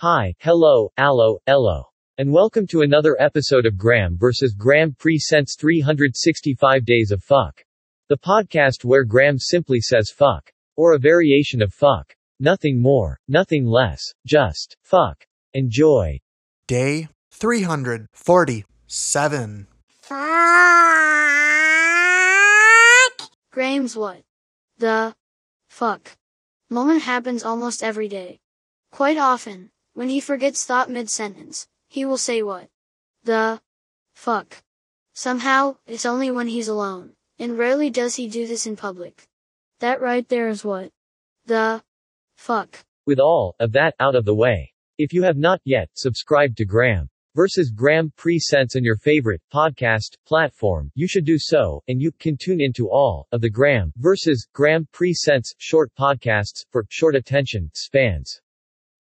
Hi, hello, allo, ello. And welcome to another episode of Graham vs. Graham presents 365 Days of Fuck. The podcast where Graham simply says fuck. Or a variation of fuck. Nothing more, nothing less, just fuck. Enjoy. Day 347. Fuck. Graham's what the fuck moment happens almost every day. Quite often, when he forgets thought mid-sentence, he will say what the fuck. Somehow, it's only when he's alone, and rarely does he do this in public. That right there is what the fuck. With all of that out of the way, if you have not yet subscribed to Graham vs. Graham presents on your favorite podcast platform, you should do so, and you can tune into all of the Graham vs. Graham presents short podcasts for short attention spans.